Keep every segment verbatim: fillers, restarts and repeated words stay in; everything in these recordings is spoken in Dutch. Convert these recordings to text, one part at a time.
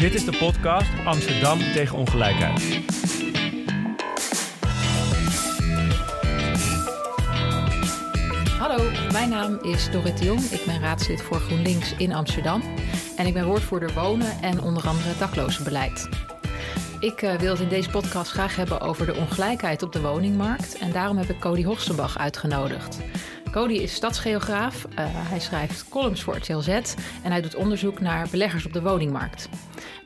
Dit is de podcast Amsterdam tegen Ongelijkheid. Hallo, mijn naam is Dorit de Jong. Ik ben raadslid voor GroenLinks in Amsterdam. En ik ben woordvoerder wonen en onder andere daklozenbeleid. Ik uh, wil het in deze podcast graag hebben over de ongelijkheid op de woningmarkt. En daarom heb ik Cody Hochstenbach uitgenodigd. Cody is stadsgeograaf, uh, hij schrijft columns voor R T L Z en hij doet onderzoek naar beleggers op de woningmarkt.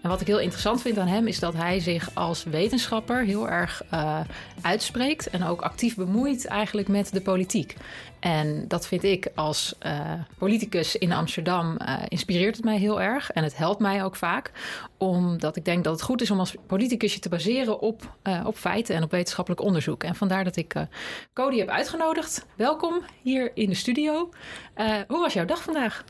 En wat ik heel interessant vind aan hem is dat hij zich als wetenschapper heel erg uh, uitspreekt en ook actief bemoeit eigenlijk met de politiek. En dat vind ik als uh, politicus in Amsterdam, uh, inspireert het mij heel erg en het helpt mij ook vaak. Omdat ik denk dat het goed is om als politicus je te baseren op, uh, op feiten en op wetenschappelijk onderzoek. En vandaar dat ik uh, Cody heb uitgenodigd. Welkom hier in de studio. Uh, hoe was jouw dag vandaag?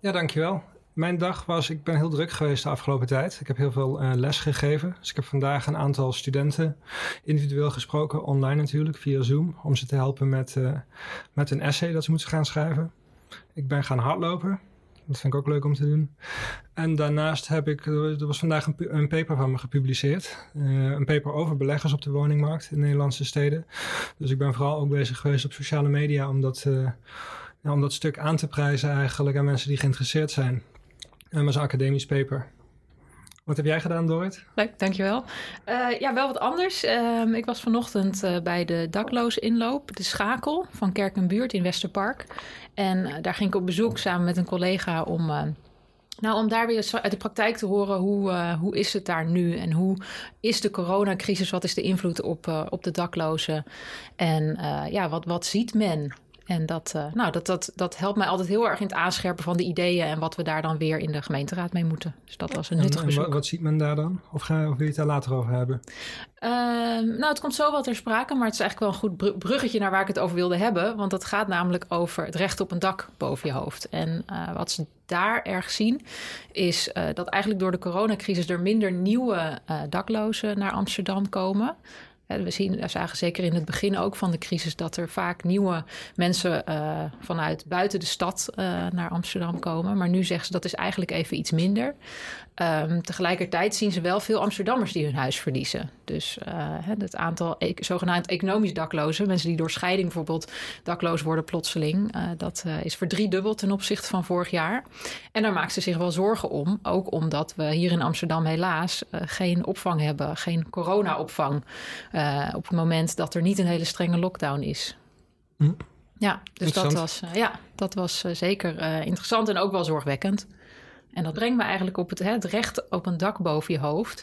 Ja, dankjewel. Mijn dag was, ik ben heel druk geweest de afgelopen tijd. Ik heb heel veel uh, les gegeven. Dus ik heb vandaag een aantal studenten individueel gesproken, online natuurlijk, via Zoom. Om ze te helpen met, uh, met een essay dat ze moeten gaan schrijven. Ik ben gaan hardlopen. Dat vind ik ook leuk om te doen. En daarnaast heb ik, er was vandaag een, een paper van me gepubliceerd. Uh, een paper over beleggers op de woningmarkt in Nederlandse steden. Dus ik ben vooral ook bezig geweest op sociale media om dat, uh, nou, om dat stuk aan te prijzen eigenlijk aan mensen die geïnteresseerd zijn. En was een academisch paper. Wat heb jij gedaan, Dorit? Leuk, dankjewel. Uh, ja, wel wat anders. Uh, ik was vanochtend uh, bij de daklozeninloop, de Schakel van Kerk en Buurt in Westerpark. En uh, daar ging ik op bezoek samen met een collega om... Uh, Nou, om daar weer uit de praktijk te horen, hoe, uh, hoe is het daar nu? En hoe is de coronacrisis? Wat is de invloed op, uh, op de daklozen? En uh, ja, wat, wat ziet men? En dat, uh, nou, dat, dat, dat helpt mij altijd heel erg in het aanscherpen van de ideeën... en wat we daar dan weer in de gemeenteraad mee moeten. Dus dat was een nuttig bezoek. En wat ziet men daar dan? Of, ga, of wil je het daar later over hebben? Uh, nou, het komt zo wel ter sprake... maar het is eigenlijk wel een goed bruggetje naar waar ik het over wilde hebben. Want dat gaat namelijk over het recht op een dak boven je hoofd. En uh, wat ze daar erg zien is uh, dat eigenlijk door de coronacrisis... er minder nieuwe uh, daklozen naar Amsterdam komen... We zien, we zagen zeker in het begin ook van de crisis... dat er vaak nieuwe mensen uh, vanuit buiten de stad uh, naar Amsterdam komen. Maar nu zeggen ze dat is eigenlijk even iets minder. Um, tegelijkertijd zien ze wel veel Amsterdammers die hun huis verliezen. Dus uh, het aantal e- zogenaamd economisch daklozen... mensen die door scheiding bijvoorbeeld dakloos worden plotseling... Uh, dat uh, is verdriedubbeld ten opzichte van vorig jaar. En daar maakt ze zich wel zorgen om. Ook omdat we hier in Amsterdam helaas uh, geen opvang hebben. Geen corona-opvang... Uh, Uh, op het moment dat er niet een hele strenge lockdown is. Hm. Ja, dus dat was, uh, ja, dat was uh, zeker uh, interessant en ook wel zorgwekkend. En dat brengt me eigenlijk op het, hè, het recht op een dak boven je hoofd.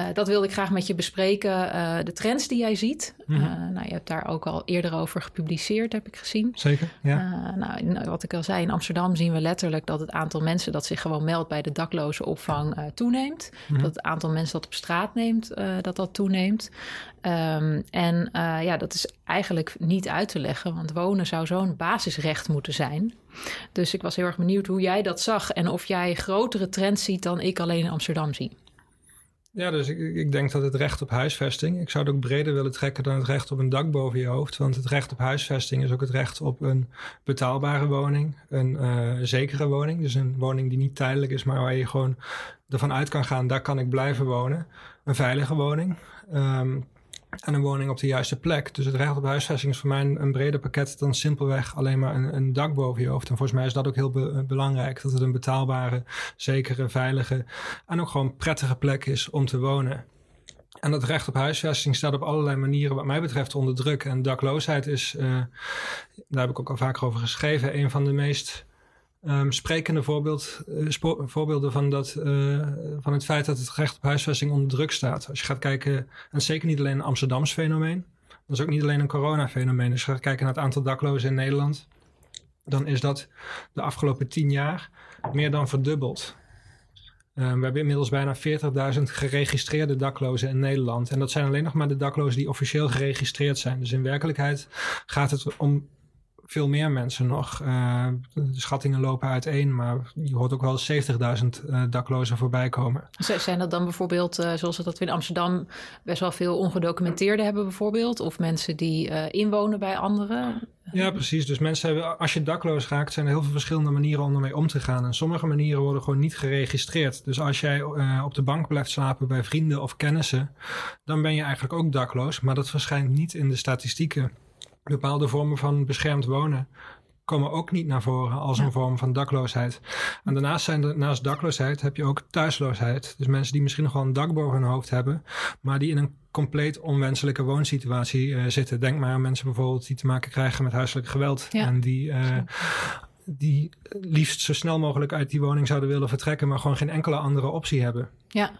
Uh, dat wilde ik graag met je bespreken. Uh, de trends die jij ziet. Hm. Uh, nou, je hebt daar ook al eerder over gepubliceerd, heb ik gezien. Zeker, ja. Uh, nou, wat ik al zei, in Amsterdam zien we letterlijk dat het aantal mensen... dat zich gewoon meldt bij de dakloze opvang uh, toeneemt. Hm. Dat het aantal mensen dat op straat neemt, uh, dat dat toeneemt. Um, en uh, ja, dat is eigenlijk niet uit te leggen. Want wonen zou zo'n basisrecht moeten zijn. Dus ik was heel erg benieuwd hoe jij dat zag... en of jij grotere trends ziet dan ik alleen in Amsterdam zie. Ja, dus ik, ik denk dat het recht op huisvesting... ik zou het ook breder willen trekken dan het recht op een dak boven je hoofd. Want het recht op huisvesting is ook het recht op een betaalbare woning. Een uh, zekere woning, dus een woning die niet tijdelijk is... maar waar je gewoon ervan uit kan gaan, daar kan ik blijven wonen. Een veilige woning... Um, en een woning op de juiste plek. Dus het recht op huisvesting is voor mij een, een breder pakket... dan simpelweg alleen maar een, een dak boven je hoofd. En volgens mij is dat ook heel be- belangrijk... dat het een betaalbare, zekere, veilige... en ook gewoon prettige plek is om te wonen. En dat recht op huisvesting staat op allerlei manieren... wat mij betreft onder druk. En dakloosheid is, uh, daar heb ik ook al vaker over geschreven... een van de meest... Um, sprekende voorbeeld, uh, spo- voorbeelden van, dat, uh, van het feit dat het recht op huisvesting onder druk staat. Als je gaat kijken, en het is zeker niet alleen een Amsterdams fenomeen, dat is ook niet alleen een coronafenomeen. Als je gaat kijken naar het aantal daklozen in Nederland, dan is dat de afgelopen tien jaar meer dan verdubbeld. Um, we hebben inmiddels bijna veertigduizend geregistreerde daklozen in Nederland. En dat zijn alleen nog maar de daklozen die officieel geregistreerd zijn. Dus in werkelijkheid gaat het om... veel meer mensen nog. Uh, de schattingen lopen uiteen, maar je hoort ook wel zeventigduizend uh, daklozen voorbij komen. Zijn dat dan bijvoorbeeld, uh, zoals dat we in Amsterdam best wel veel ongedocumenteerden hebben bijvoorbeeld? Of mensen die uh, inwonen bij anderen? Ja, precies. Dus mensen hebben, als je dakloos raakt, zijn er heel veel verschillende manieren om ermee om te gaan. En sommige manieren worden gewoon niet geregistreerd. Dus als jij uh, op de bank blijft slapen bij vrienden of kennissen, dan ben je eigenlijk ook dakloos. Maar dat verschijnt niet in de statistieken. Bepaalde vormen van beschermd wonen komen ook niet naar voren als ja. een vorm van dakloosheid. En daarnaast zijn er, naast dakloosheid heb je ook thuisloosheid. Dus mensen die misschien nog wel een dak boven hun hoofd hebben, maar die in een compleet onwenselijke woonsituatie uh, zitten. Denk maar aan mensen bijvoorbeeld die te maken krijgen met huiselijk geweld. Ja. En die... Uh, die liefst zo snel mogelijk uit die woning zouden willen vertrekken, maar gewoon geen enkele andere optie hebben. Ja,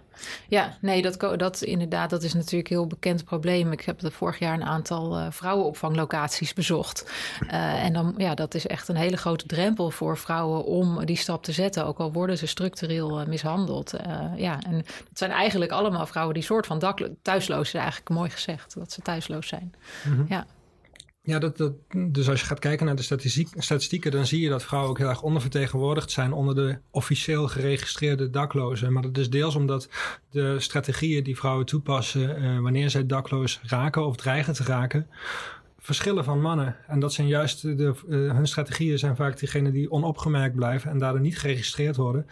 ja nee, dat, dat inderdaad, dat is natuurlijk een heel bekend probleem. Ik heb vorig jaar een aantal uh, vrouwenopvanglocaties bezocht. Uh, en dan, ja, dat is echt een hele grote drempel voor vrouwen om die stap te zetten, ook al worden ze structureel uh, mishandeld. Uh, ja, en het zijn eigenlijk allemaal vrouwen die soort van daklo- thuisloos zijn, eigenlijk mooi gezegd, dat ze thuisloos zijn. Mm-hmm. Ja. Ja, dat, dat, dus als je gaat kijken naar de statistiek, statistieken, dan zie je dat vrouwen ook heel erg ondervertegenwoordigd zijn onder de officieel geregistreerde daklozen. Maar dat is deels omdat de strategieën die vrouwen toepassen uh, wanneer zij dakloos raken of dreigen te raken, verschillen van mannen. En dat zijn juist de, uh, hun strategieën zijn vaak diegenen die onopgemerkt blijven en daardoor niet geregistreerd worden.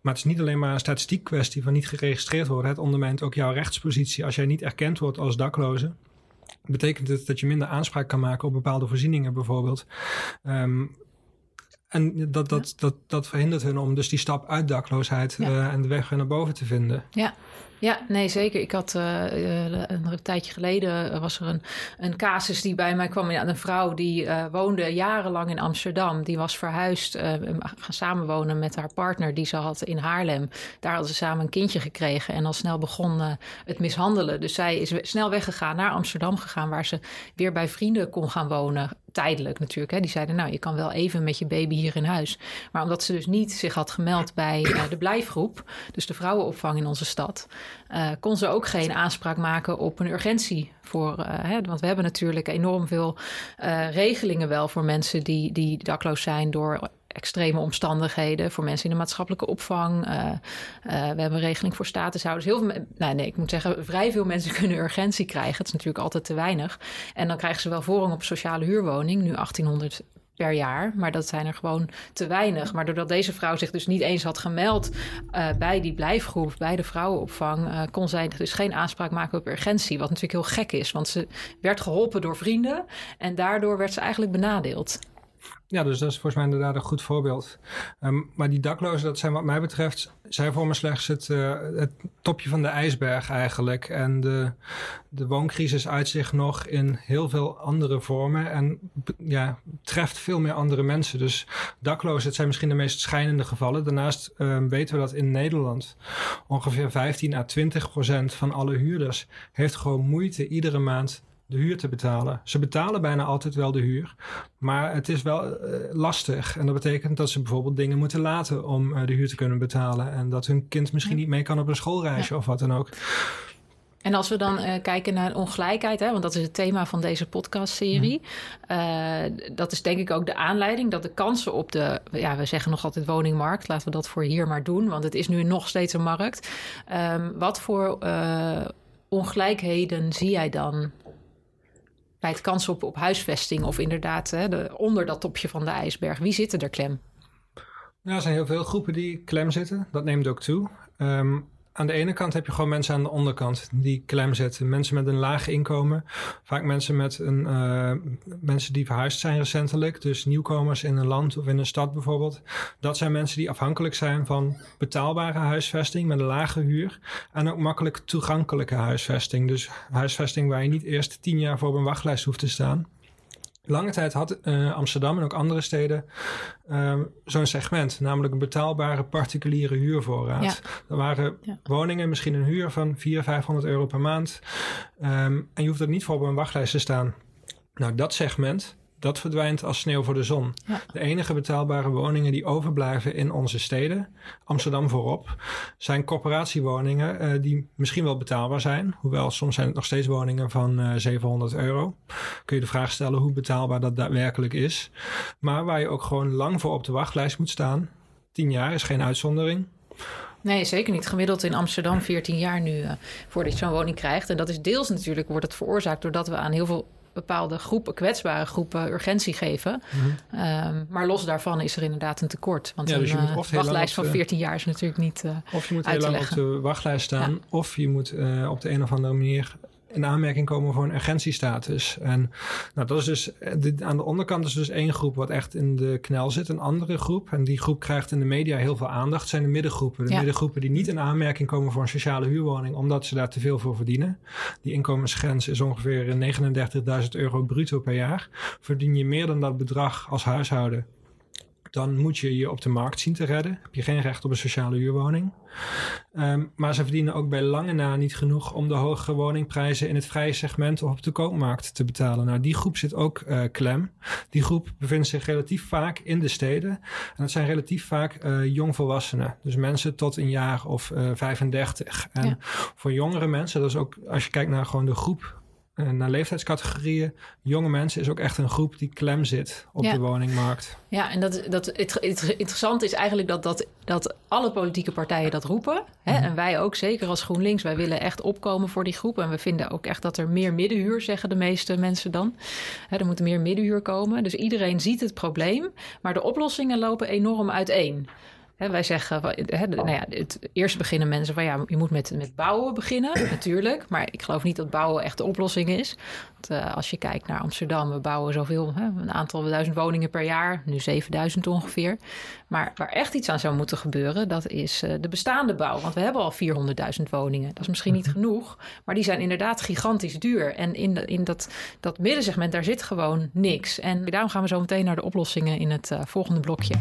Maar het is niet alleen maar een statistiek kwestie van niet geregistreerd worden. Het ondermijnt ook jouw rechtspositie. Als jij niet erkend wordt als dakloze, betekent het dat je minder aanspraak kan maken op bepaalde voorzieningen bijvoorbeeld. Um, en dat, dat, dat, dat verhindert hun om dus die stap uit dakloosheid ja. uh, en de weg weer naar boven te vinden. Ja. Ja, nee, zeker. Ik had uh, een tijdje geleden was er een, een casus die bij mij kwam. Ja, een vrouw die uh, woonde jarenlang in Amsterdam. Die was verhuisd, uh, gaan samenwonen met haar partner die ze had in Haarlem. Daar hadden ze samen een kindje gekregen en al snel begon uh, het mishandelen. Dus zij is snel weggegaan, naar Amsterdam gegaan, waar ze weer bij vrienden kon gaan wonen. Tijdelijk natuurlijk. Hè. Die zeiden, nou, je kan wel even met je baby hier in huis. Maar omdat ze dus niet zich had gemeld bij uh, de blijfgroep, dus de vrouwenopvang in onze stad, Uh, kon ze ook geen aanspraak maken op een urgentie voor, uh, hè, want we hebben natuurlijk enorm veel uh, regelingen wel voor mensen die, die dakloos zijn door extreme omstandigheden, voor mensen in de maatschappelijke opvang. Uh, uh, we hebben een regeling voor statushouders. Heel veel, nou, nee, ik moet zeggen, vrij veel mensen kunnen urgentie krijgen. Het is natuurlijk altijd te weinig. En dan krijgen ze wel voorrang op sociale huurwoning, nu achttienhonderd per jaar, maar dat zijn er gewoon te weinig. Maar doordat deze vrouw zich dus niet eens had gemeld uh, bij die blijfgroep, bij de vrouwenopvang, uh, kon zij dus geen aanspraak maken op urgentie, wat natuurlijk heel gek is, want ze werd geholpen door vrienden en daardoor werd ze eigenlijk benadeeld. Ja, dus dat is volgens mij inderdaad een goed voorbeeld. Um, maar die daklozen, dat zijn wat mij betreft, zij vormen slechts het, uh, het topje van de ijsberg eigenlijk. En de, de wooncrisis uit zich nog in heel veel andere vormen en ja, treft veel meer andere mensen. Dus daklozen, het zijn misschien de meest schijnende gevallen. Daarnaast uh, weten we dat in Nederland ongeveer vijftien à twintig procent van alle huurders heeft gewoon moeite iedere maand de huur te betalen. Ze betalen bijna altijd wel de huur, maar het is wel uh, lastig. En dat betekent dat ze bijvoorbeeld dingen moeten laten om uh, de huur te kunnen betalen. En dat hun kind misschien ja. niet mee kan op een schoolreisje ja. of wat dan ook. En als we dan uh, kijken naar ongelijkheid, hè, want dat is het thema van deze podcastserie. Ja. Uh, dat is denk ik ook de aanleiding dat de kansen op de, ja, we zeggen nog altijd woningmarkt. Laten we dat voor hier maar doen, want het is nu nog steeds een markt. Um, wat voor uh, ongelijkheden zie jij dan bij het kans op, op huisvesting of inderdaad hè, de, onder dat topje van de ijsberg? Wie zitten er klem? Nou, er zijn heel veel groepen die klem zitten. Dat neemt ook toe. Um, aan de ene kant heb je gewoon mensen aan de onderkant die klem zitten. Mensen met een laag inkomen. Vaak mensen, met een, uh, mensen die verhuisd zijn recentelijk. Dus nieuwkomers in een land of in een stad bijvoorbeeld. Dat zijn mensen die afhankelijk zijn van betaalbare huisvesting met een lage huur. En ook makkelijk toegankelijke huisvesting. Dus huisvesting waar je niet eerst tien jaar voor op een wachtlijst hoeft te staan. Lange tijd had uh, Amsterdam en ook andere steden uh, zo'n segment, namelijk een betaalbare particuliere huurvoorraad. Ja. Er waren ja. woningen, misschien een huur van vierhonderd, vijfhonderd euro per maand. Um, en je hoeft er niet voor op een wachtlijst te staan. Nou, dat segment, dat verdwijnt als sneeuw voor de zon. Ja. De enige betaalbare woningen die overblijven in onze steden, Amsterdam voorop, zijn corporatiewoningen uh, die misschien wel betaalbaar zijn. Hoewel, soms zijn het nog steeds woningen van uh, zevenhonderd euro. Kun je de vraag stellen hoe betaalbaar dat daadwerkelijk is. Maar waar je ook gewoon lang voor op de wachtlijst moet staan. Tien jaar is geen uitzondering. Nee, zeker niet. Gemiddeld in Amsterdam veertien jaar nu uh, voordat je zo'n woning krijgt. En dat is deels natuurlijk, wordt het veroorzaakt doordat we aan heel veel bepaalde groepen, kwetsbare groepen, urgentie geven. Mm-hmm. Um, maar los daarvan is er inderdaad een tekort. Want ja, dus een uh, wachtlijst van veertien jaar is natuurlijk niet uh, Of je moet heel lang op de wachtlijst staan. Ja. Of je moet uh, op de een of andere manier in aanmerking komen voor een urgentiestatus. En nou, dat is dus, dit, aan de onderkant is dus één groep wat echt in de knel zit. Een andere groep, en die groep krijgt in de media heel veel aandacht, zijn de middengroepen. De ja. middengroepen die niet in aanmerking komen voor een sociale huurwoning, omdat ze daar te veel voor verdienen. Die inkomensgrens is ongeveer negenendertigduizend euro bruto per jaar. Verdien je meer dan dat bedrag als huishouden, dan moet je je op de markt zien te redden. Heb je geen recht op een sociale huurwoning. Um, maar ze verdienen ook bij lange na niet genoeg om de hogere woningprijzen in het vrije segment of op de koopmarkt te betalen. Nou, die groep zit ook uh, klem. Die groep bevindt zich relatief vaak in de steden. En dat zijn relatief vaak uh, jongvolwassenen. Dus mensen tot een jaar of uh, vijfendertig. En ja. voor jongere mensen, dat is ook als je kijkt naar gewoon de groep, uh, naar leeftijdscategorieën, jonge mensen is ook echt een groep die klem zit op ja. de woningmarkt. Ja, en dat, dat, het, het interessante is eigenlijk dat, dat, dat alle politieke partijen dat roepen. Hè? Mm. En wij ook, zeker als GroenLinks. Wij willen echt opkomen voor die groep. En we vinden ook echt dat er meer middenhuur, zeggen de meeste mensen dan. Hè, er moet meer middenhuur komen. Dus iedereen ziet het probleem. Maar de oplossingen lopen enorm uiteen. Hè, wij zeggen, hè, nou ja, het eerst beginnen mensen van ja, je moet met, met bouwen beginnen, natuurlijk. Maar ik geloof niet dat bouwen echt de oplossing is. Want, uh, als je kijkt naar Amsterdam, we bouwen zoveel, hè, een aantal duizend woningen per jaar. Nu zevenduizend ongeveer. Maar waar echt iets aan zou moeten gebeuren, dat is uh, de bestaande bouw. Want we hebben al vierhonderdduizend woningen. Dat is misschien niet genoeg, maar die zijn inderdaad gigantisch duur. En in, de, in dat, dat middensegment, daar zit gewoon niks. En daarom gaan we zo meteen naar de oplossingen in het uh, volgende blokje.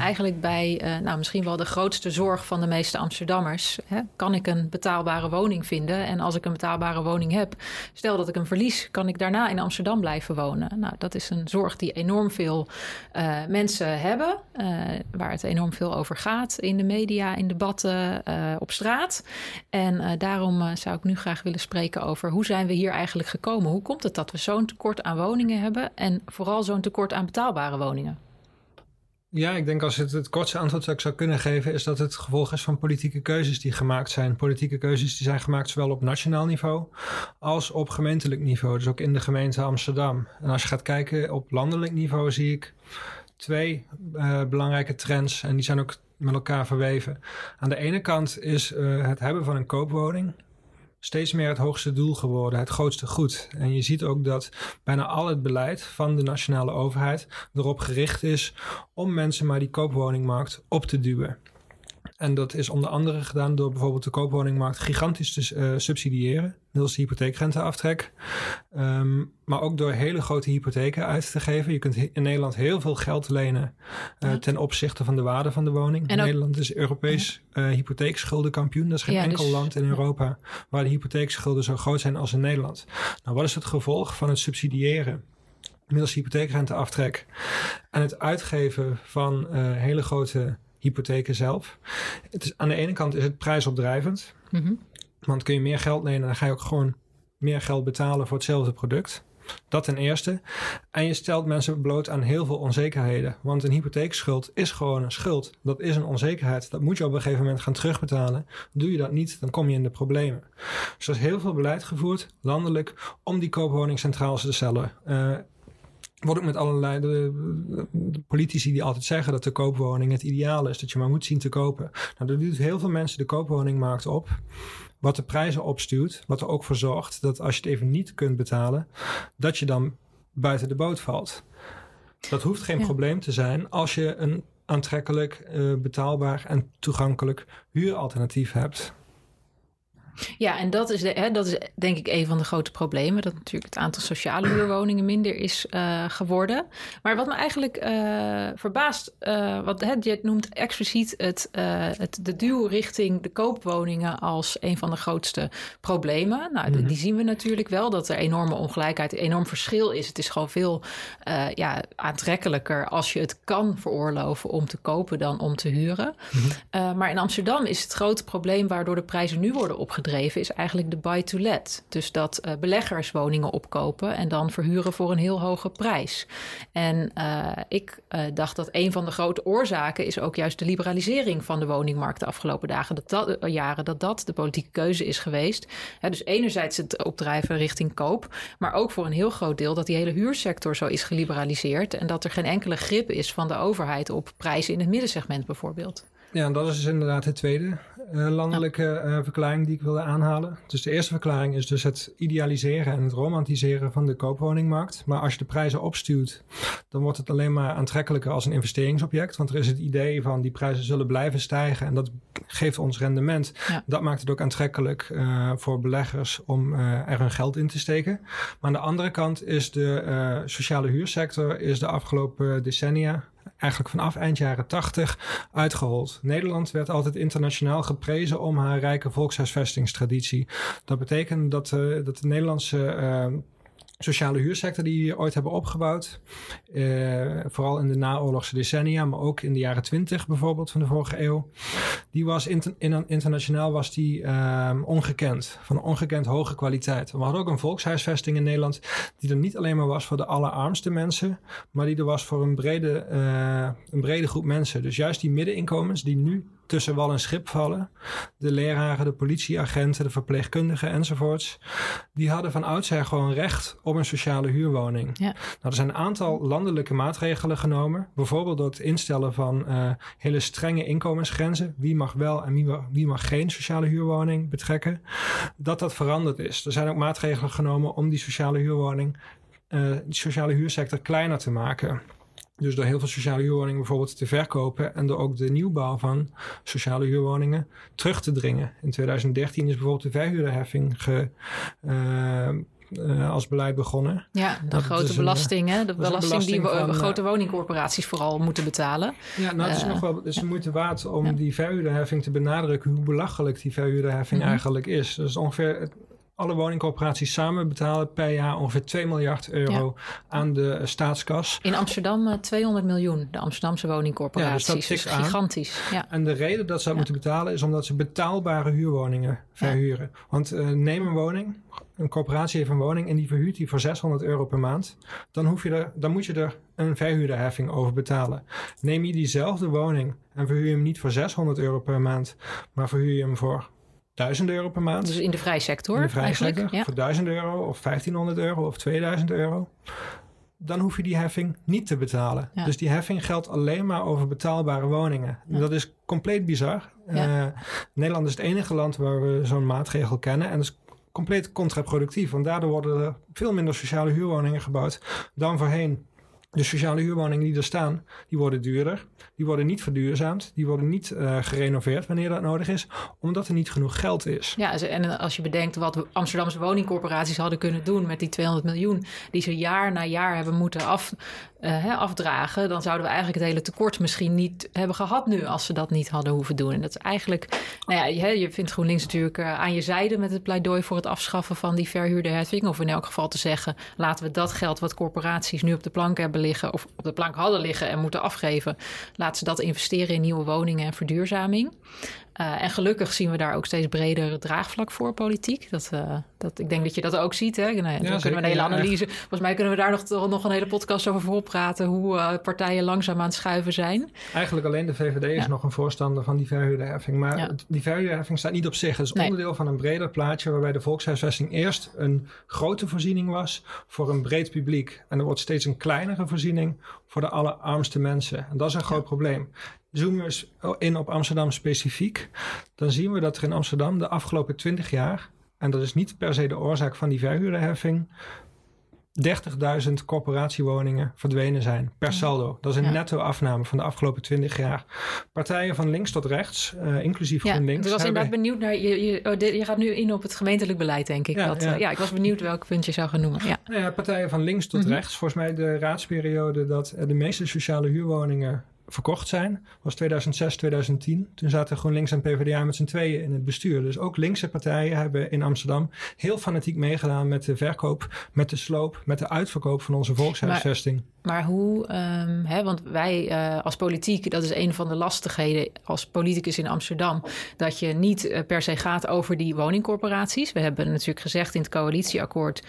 Eigenlijk bij uh, nou, misschien wel de grootste zorg van de meeste Amsterdammers. Hè? Kan ik een betaalbare woning vinden? En als ik een betaalbare woning heb, stel dat ik hem verlies, kan ik daarna in Amsterdam blijven wonen? Nou, dat is een zorg die enorm veel uh, mensen hebben. Uh, waar het enorm veel over gaat in de media, in debatten, uh, op straat. En uh, daarom uh, zou ik nu graag willen spreken over hoe zijn we hier eigenlijk gekomen? Hoe komt het dat we zo'n tekort aan woningen hebben? En vooral zo'n tekort aan betaalbare woningen? Ja, ik denk als het het kortste antwoord dat ik zou kunnen geven is dat het gevolg is van politieke keuzes die gemaakt zijn. Politieke keuzes die zijn gemaakt zowel op nationaal niveau als op gemeentelijk niveau. Dus ook in de gemeente Amsterdam. En als je gaat kijken op landelijk niveau zie ik twee uh, belangrijke trends en die zijn ook met elkaar verweven. Aan de ene kant is uh, het hebben van een koopwoning steeds meer het hoogste doel geworden, het grootste goed. En je ziet ook dat bijna al het beleid van de nationale overheid erop gericht is om mensen maar die koopwoningmarkt op te duwen. En dat is onder andere gedaan door bijvoorbeeld de koopwoningmarkt gigantisch te uh, subsidiëren, middels de hypotheekrenteaftrek. Um, maar ook door hele grote hypotheken uit te geven. Je kunt in Nederland heel veel geld lenen uh, ten opzichte van de waarde van de woning. En ook, Nederland is Europees uh, hypotheekschuldenkampioen. Dat is geen ja, enkel dus, land in Europa waar de hypotheekschulden zo groot zijn als in Nederland. Nou, wat is het gevolg van het subsidiëren? Middels hypotheekrenteaftrek en het uitgeven van uh, hele grote hypotheken zelf. Het is, aan de ene kant is het prijsopdrijvend. Mm-hmm. Want kun je meer geld lenen, dan ga je ook gewoon meer geld betalen voor hetzelfde product. Dat ten eerste. En je stelt mensen bloot aan heel veel onzekerheden. Want een hypotheekschuld is gewoon een schuld. Dat is een onzekerheid. Dat moet je op een gegeven moment gaan terugbetalen. Doe je dat niet, dan kom je in de problemen. Dus er is heel veel beleid gevoerd, landelijk, om die koopwoning centraal te stellen. Uh, Wordt ook met allerlei de, de politici die altijd zeggen dat de koopwoning het ideaal is. Dat je maar moet zien te kopen. Nou, dat doet heel veel mensen de koopwoningmarkt op. Wat de prijzen opstuwt. Wat er ook voor zorgt dat als je het even niet kunt betalen. Dat je dan buiten de boot valt. Dat hoeft geen ja. probleem te zijn als je een aantrekkelijk, uh, betaalbaar en toegankelijk huuralternatief hebt. Ja, en dat is, de, hè, dat is denk ik een van de grote problemen. Dat natuurlijk het aantal sociale huurwoningen minder is uh, geworden. Maar wat me eigenlijk uh, verbaast, uh, wat hè, je noemt expliciet het, uh, het, de duw richting de koopwoningen als een van de grootste problemen. Nou, mm-hmm. die zien we natuurlijk wel, dat er enorme ongelijkheid, enorm verschil is. Het is gewoon veel uh, ja, aantrekkelijker als je het kan veroorloven om te kopen dan om te huren. Mm-hmm. Uh, maar in Amsterdam is het grote probleem waardoor de prijzen nu worden opgedreven, is eigenlijk de buy-to-let. Dus dat uh, beleggers woningen opkopen en dan verhuren voor een heel hoge prijs. En uh, ik uh, dacht dat een van de grote oorzaken is ook juist de liberalisering van de woningmarkt de afgelopen dagen, dat dat, uh, jaren, dat dat de politieke keuze is geweest. He, dus enerzijds het opdrijven richting koop, maar ook voor een heel groot deel dat die hele huursector zo is geliberaliseerd en dat er geen enkele grip is van de overheid op prijzen in het middensegment bijvoorbeeld. Ja, en dat is dus inderdaad de tweede uh, landelijke uh, verklaring die ik wilde aanhalen. Dus de eerste verklaring is dus het idealiseren en het romantiseren van de koopwoningmarkt. Maar als je de prijzen opstuwt, dan wordt het alleen maar aantrekkelijker als een investeringsobject. Want er is het idee van die prijzen zullen blijven stijgen en dat geeft ons rendement. Ja. Dat maakt het ook aantrekkelijk uh, voor beleggers om uh, er hun geld in te steken. Maar aan de andere kant is de uh, sociale huursector is de afgelopen decennia, eigenlijk vanaf eind jaren tachtig, uitgehold. Nederland werd altijd internationaal geprezen om haar rijke volkshuisvestingstraditie. Dat betekent dat, uh, dat de Nederlandse Uh, sociale huursector die we ooit hebben opgebouwd, uh, vooral in de naoorlogse decennia, maar ook in de jaren twintig bijvoorbeeld van de vorige eeuw, die was inter- in, internationaal was die uh, ongekend, van ongekend hoge kwaliteit. We hadden ook een volkshuisvesting in Nederland die er niet alleen maar was voor de allerarmste mensen, maar die er was voor een brede, uh, een brede groep mensen. Dus juist die middeninkomens die nu tussen wal en schip vallen, de leraren, de politieagenten, de verpleegkundigen enzovoorts, die hadden van oudsher gewoon recht op een sociale huurwoning. Ja. Nou, er zijn een aantal landelijke maatregelen genomen, bijvoorbeeld door het instellen van uh, hele strenge inkomensgrenzen, wie mag wel en wie mag, wie mag geen sociale huurwoning betrekken, dat dat veranderd is. Er zijn ook maatregelen genomen om die sociale huurwoning, uh, die sociale huursector kleiner te maken. Dus door heel veel sociale huurwoningen bijvoorbeeld te verkopen en door ook de nieuwbouw van sociale huurwoningen terug te dringen. In twintig dertien is bijvoorbeeld de verhuurderheffing ge, uh, uh, als beleid begonnen. Ja, de dat grote belasting, hè? De belasting, belasting die van, we, grote woningcorporaties vooral moeten betalen. Ja, nou, het is uh, nog wel het is de moeite waard om ja. die verhuurderheffing te benadrukken hoe belachelijk die verhuurderheffing mm-hmm. eigenlijk is. Dus ongeveer alle woningcorporaties samen betalen per jaar ongeveer twee miljard euro ja. aan de staatskas. In Amsterdam tweehonderd miljoen, de Amsterdamse woningcorporaties. Ja, dus dat is dus gigantisch. Ja. En de reden dat ze dat ja. moeten betalen is omdat ze betaalbare huurwoningen verhuren. Ja. Want uh, neem een woning, een corporatie heeft een woning en die verhuurt die voor zeshonderd euro per maand. Dan, hoef je er, dan moet je er een verhuurderheffing over betalen. Neem je diezelfde woning en verhuur je hem niet voor zeshonderd euro per maand, maar verhuur je hem voor duizend euro per maand. Dus in de vrijsector. In de vrijsector, ja. Voor duizend euro of vijftienhonderd euro of tweeduizend euro. Dan hoef je die heffing niet te betalen. Ja. Dus die heffing geldt alleen maar over betaalbare woningen. Ja. Dat is compleet bizar. Ja. Uh, Nederland is het enige land waar we zo'n maatregel kennen. En dat is compleet contraproductief. Want daardoor worden er veel minder sociale huurwoningen gebouwd dan voorheen. De sociale huurwoningen die er staan, die worden duurder. Die worden niet verduurzaamd. Die worden niet uh, gerenoveerd wanneer dat nodig is. Omdat er niet genoeg geld is. Ja, en als je bedenkt wat Amsterdamse woningcorporaties hadden kunnen doen met die tweehonderd miljoen. Die ze jaar na jaar hebben moeten af, uh, afdragen. Dan zouden we eigenlijk het hele tekort misschien niet hebben gehad nu. Als ze dat niet hadden hoeven doen. En dat is eigenlijk, nou ja, je vindt GroenLinks natuurlijk aan je zijde met het pleidooi voor het afschaffen van die verhuurderheffing. Of in elk geval te zeggen, laten we dat geld wat corporaties nu op de plank hebben liggen of op de plank hadden liggen en moeten afgeven, laten ze dat investeren in nieuwe woningen en verduurzaming. Uh, en gelukkig zien we daar ook steeds breder draagvlak voor politiek. Dat, uh, dat, ik denk dat je dat ook ziet. Hè? Nee, ja, dan zeker, kunnen we een hele analyse. Ja, volgens mij kunnen we daar nog, nog een hele podcast over voorop praten, hoe uh, partijen langzaam aan het schuiven zijn. Eigenlijk alleen de V V D is ja. nog een voorstander van die verhuurderheffing. Maar ja. die verhuurderheffing staat niet op zich. Het is nee. onderdeel van een breder plaatje waarbij de volkshuisvesting eerst een grote voorziening was voor een breed publiek. En er wordt steeds een kleinere voorziening voor de allerarmste mensen. En dat is een groot ja. probleem. Zoomen we in op Amsterdam specifiek, dan zien we dat er in Amsterdam de afgelopen twintig jaar, en dat is niet per se de oorzaak van die verhuurderheffing, dertigduizend corporatiewoningen verdwenen zijn per saldo. Dat is een ja. netto afname van de afgelopen twintig jaar. Partijen van links tot rechts, uh, inclusief ja, GroenLinks. Ik was hebben... inderdaad benieuwd naar... Je, je, oh, dit, je gaat nu in op het gemeentelijk beleid, denk ik. Ja, dat, ja. Uh, ja ik was benieuwd welk punt je zou gaan noemen. Ja. Ja, partijen van links tot mm-hmm. rechts. Volgens mij de raadsperiode dat de meeste sociale huurwoningen verkocht zijn, was tweeduizend zes, tweeduizend tien. Toen zaten GroenLinks en P v d A met z'n tweeën in het bestuur. Dus ook linkse partijen hebben in Amsterdam heel fanatiek meegedaan met de verkoop, met de sloop, met de uitverkoop van onze volkshuisvesting. Maar, maar hoe, um, hè, want wij uh, als politiek, dat is een van de lastigheden als politicus in Amsterdam, dat je niet uh, per se gaat over die woningcorporaties. We hebben natuurlijk gezegd in het coalitieakkoord,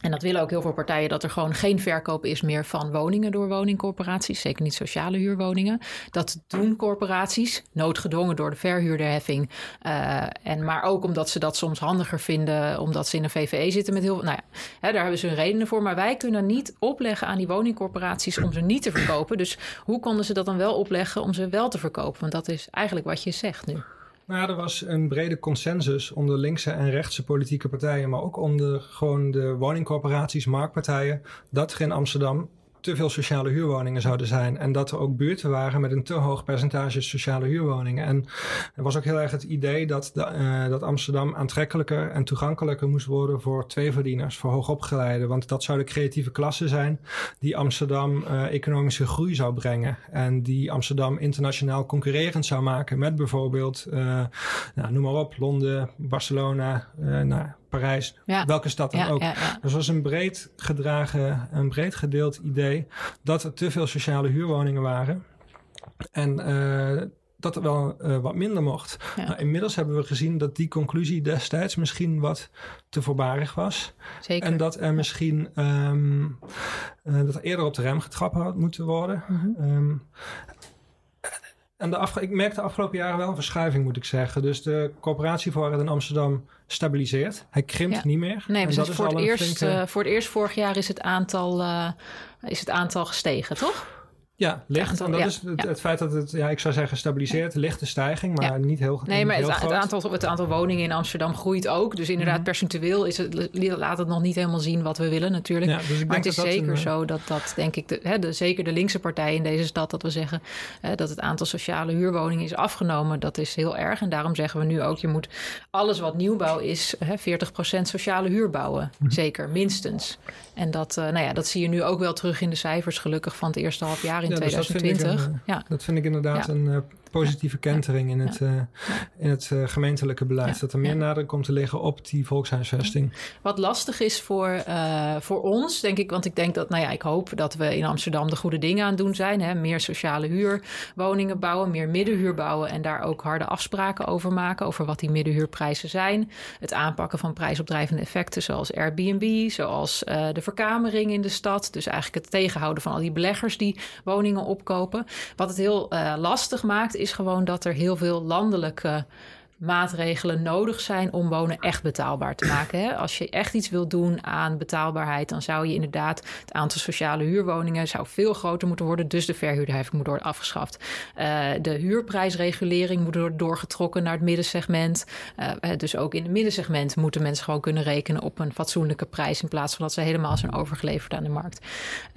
en dat willen ook heel veel partijen, dat er gewoon geen verkoop is meer van woningen door woningcorporaties. Zeker niet sociale huurwoningen. Dat doen corporaties, noodgedwongen door de verhuurderheffing. Uh, en maar ook omdat ze dat soms handiger vinden, omdat ze in een V V E zitten met heel veel. Nou ja, hè, daar hebben ze hun redenen voor. Maar wij kunnen niet opleggen aan die woningcorporaties om ze niet te verkopen. Dus hoe konden ze dat dan wel opleggen om ze wel te verkopen? Want dat is eigenlijk wat je zegt nu. Nou, er was een brede consensus onder linkse en rechtse politieke partijen, maar ook onder gewoon de woningcorporaties, marktpartijen, dat er in Amsterdam te veel sociale huurwoningen zouden zijn. En dat er ook buurten waren met een te hoog percentage sociale huurwoningen. En er was ook heel erg het idee dat, de, uh, dat Amsterdam aantrekkelijker en toegankelijker moest worden voor tweeverdieners, voor hoogopgeleiden. Want dat zou de creatieve klasse zijn die Amsterdam uh, economische groei zou brengen. En die Amsterdam internationaal concurrerend zou maken met bijvoorbeeld, uh, nou, noem maar op, Londen, Barcelona, uh, nou, Parijs, ja. welke stad dan ja, ook. Ja, ja. Dus was een breed gedragen, een breed gedeeld idee dat er te veel sociale huurwoningen waren. En uh, dat er wel uh, wat minder mocht. Ja. Nou, inmiddels hebben we gezien dat die conclusie destijds misschien wat te voorbarig was. Zeker. En dat er misschien um, uh, dat er eerder op de rem getrapt had moeten worden. Mm-hmm. Um, En de afge- ik merk de afgelopen jaren wel een verschuiving, moet ik zeggen. Dus de corporatievoorraad in Amsterdam stabiliseert. Hij krimpt ja. niet meer. Nee, dus dat is voor, het eerst, flinke... uh, voor het eerst vorig jaar is het aantal, uh, is het aantal gestegen, toch? Ja, licht. En dat ja. is het, het feit dat het, ja, ik zou zeggen, stabiliseert. Lichte stijging, maar ja. niet heel, nee, niet maar heel het, groot. Het aantal, het aantal woningen in Amsterdam groeit ook. Dus inderdaad, mm-hmm. percentueel is het, laat het nog niet helemaal zien wat we willen natuurlijk. Ja, dus ik maar denk het is dat zeker een, zo dat dat, denk ik, de, hè, de, zeker de linkse partijen in deze stad, dat we zeggen hè, dat het aantal sociale huurwoningen is afgenomen. Dat is heel erg. En daarom zeggen we nu ook, je moet alles wat nieuwbouw is, hè, veertig procent sociale huur bouwen. Mm-hmm. Zeker, minstens. En dat, uh, nou ja, dat zie je nu ook wel terug in de cijfers, gelukkig, van het eerste half jaar. Ja, dus dat, vind ik een, ja. dat vind ik inderdaad ja. een uh, positieve ja. kentering in het, ja. uh, in het uh, gemeentelijke beleid. Ja. Dat er meer ja. nadruk komt te liggen op die volkshuisvesting. Wat lastig is voor, uh, voor ons, denk ik. Want ik denk dat, nou ja, ik hoop dat we in Amsterdam de goede dingen aan het doen zijn. Hè? Meer sociale huurwoningen bouwen, meer middenhuur bouwen. En daar ook harde afspraken over maken. Over wat die middenhuurprijzen zijn. Het aanpakken van prijsopdrijvende effecten zoals Airbnb. Zoals uh, de verkamering in de stad. Dus eigenlijk het tegenhouden van al die beleggers die woningen opkopen. Wat het heel uh, lastig maakt, is gewoon dat er heel veel landelijke maatregelen nodig zijn om wonen echt betaalbaar te maken. Hè? Als je echt iets wilt doen aan betaalbaarheid, dan zou je inderdaad het aantal sociale huurwoningen zou veel groter moeten worden. Dus de verhuurderheffing moet worden afgeschaft. Uh, de huurprijsregulering moet worden doorgetrokken naar het middensegment. Uh, dus ook in het middensegment moeten mensen gewoon kunnen rekenen op een fatsoenlijke prijs in plaats van dat ze helemaal zijn overgeleverd aan de markt.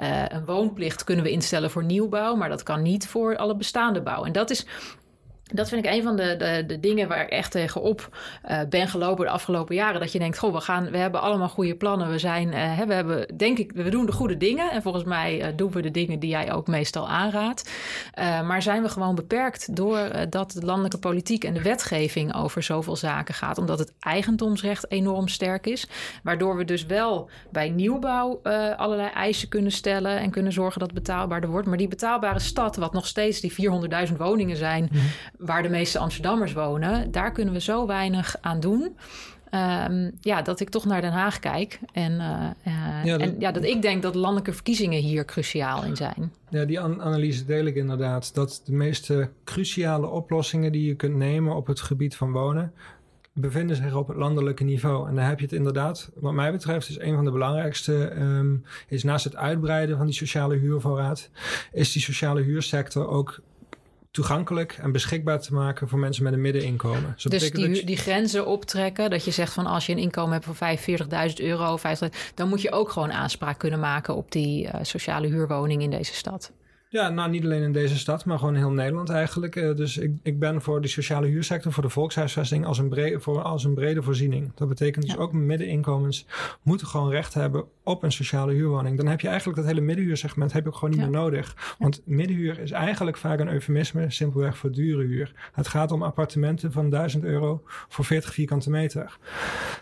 Uh, een woonplicht kunnen we instellen voor nieuwbouw, maar dat kan niet voor alle bestaande bouw. En dat is... Dat vind ik een van de, de, de dingen waar ik echt tegenop uh, ben gelopen de afgelopen jaren. Dat je denkt, goh, we, gaan, we hebben allemaal goede plannen. We, zijn, uh, hè, we, hebben, denk ik, we doen de goede dingen. En volgens mij uh, doen we de dingen die jij ook meestal aanraadt. Uh, maar zijn we gewoon beperkt doordat uh, de landelijke politiek en de wetgeving over zoveel zaken gaat. Omdat het eigendomsrecht enorm sterk is. Waardoor we dus wel bij nieuwbouw uh, allerlei eisen kunnen stellen. En kunnen zorgen dat het betaalbaarder wordt. Maar die betaalbare stad, wat nog steeds die vierhonderdduizend woningen zijn... Mm-hmm. waar de meeste Amsterdammers wonen, daar kunnen we zo weinig aan doen. Um, ja, dat ik toch naar Den Haag kijk. En, uh, uh, ja, dat, en ja, dat ik denk dat landelijke verkiezingen hier cruciaal in zijn. Ja, die an- analyse deel ik inderdaad. Dat de meeste cruciale oplossingen die je kunt nemen op het gebied van wonen, bevinden zich op het landelijke niveau. En daar heb je het inderdaad, wat mij betreft, is een van de belangrijkste, um, is naast het uitbreiden van die sociale huurvoorraad, is die sociale huursector ook toegankelijk en beschikbaar te maken voor mensen met een middeninkomen. Dus, dus die, je... die grenzen optrekken, dat je zegt van als je een inkomen hebt van vijfenveertigduizend euro, vijftig, dan moet je ook gewoon aanspraak kunnen maken op die uh, sociale huurwoning in deze stad. Ja, nou niet alleen in deze stad, maar gewoon in heel Nederland eigenlijk. Uh, dus ik, ik ben voor de sociale huursector, voor de volkshuisvesting als een, brede, voor, als een brede voorziening. Dat betekent dus ja. ook middeninkomens moeten gewoon recht hebben op een sociale huurwoning. Dan heb je eigenlijk dat hele middenhuursegment heb je ook gewoon niet ja. meer nodig. Want middenhuur is eigenlijk vaak een eufemisme, simpelweg voor dure huur. Het gaat om appartementen van duizend euro voor veertig vierkante meter.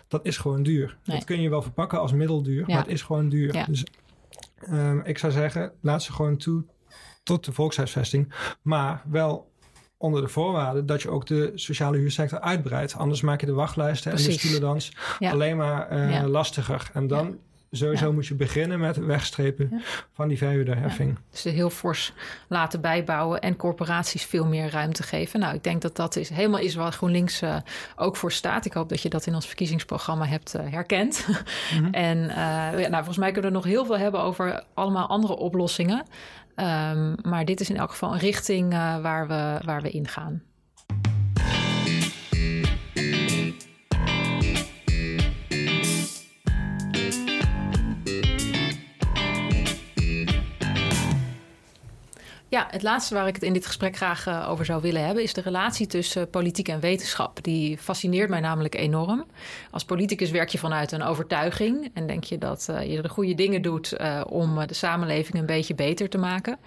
Dat is gewoon duur. Nee. Dat kun je wel verpakken als middelduur, ja. maar het is gewoon duur. Ja. Dus um, ik zou zeggen, laat ze gewoon toe tot de volkshuisvesting, maar wel onder de voorwaarde dat je ook de sociale huursector uitbreidt. Anders maak je de wachtlijsten Precies. en de stoelendans ja. alleen maar uh, ja. lastiger. En dan ja. sowieso ja. moet je beginnen met het wegstrepen ja. van die verhuurderheffing. Ja. Dus heel fors laten bijbouwen en corporaties veel meer ruimte geven. Nou, ik denk dat dat is, helemaal is waar GroenLinks uh, ook voor staat. Ik hoop dat je dat in ons verkiezingsprogramma hebt uh, herkend. Mm-hmm. en uh, ja, nou, volgens mij kunnen we er nog heel veel hebben over allemaal andere oplossingen. Um, maar dit is in elk geval een richting uh, waar we, waar we ingaan. Ja, het laatste waar ik het in dit gesprek graag uh, over zou willen hebben is de relatie tussen politiek en wetenschap. Die fascineert mij namelijk enorm. Als politicus werk je vanuit een overtuiging en denk je dat uh, je de goede dingen doet uh, om de samenleving een beetje beter te maken.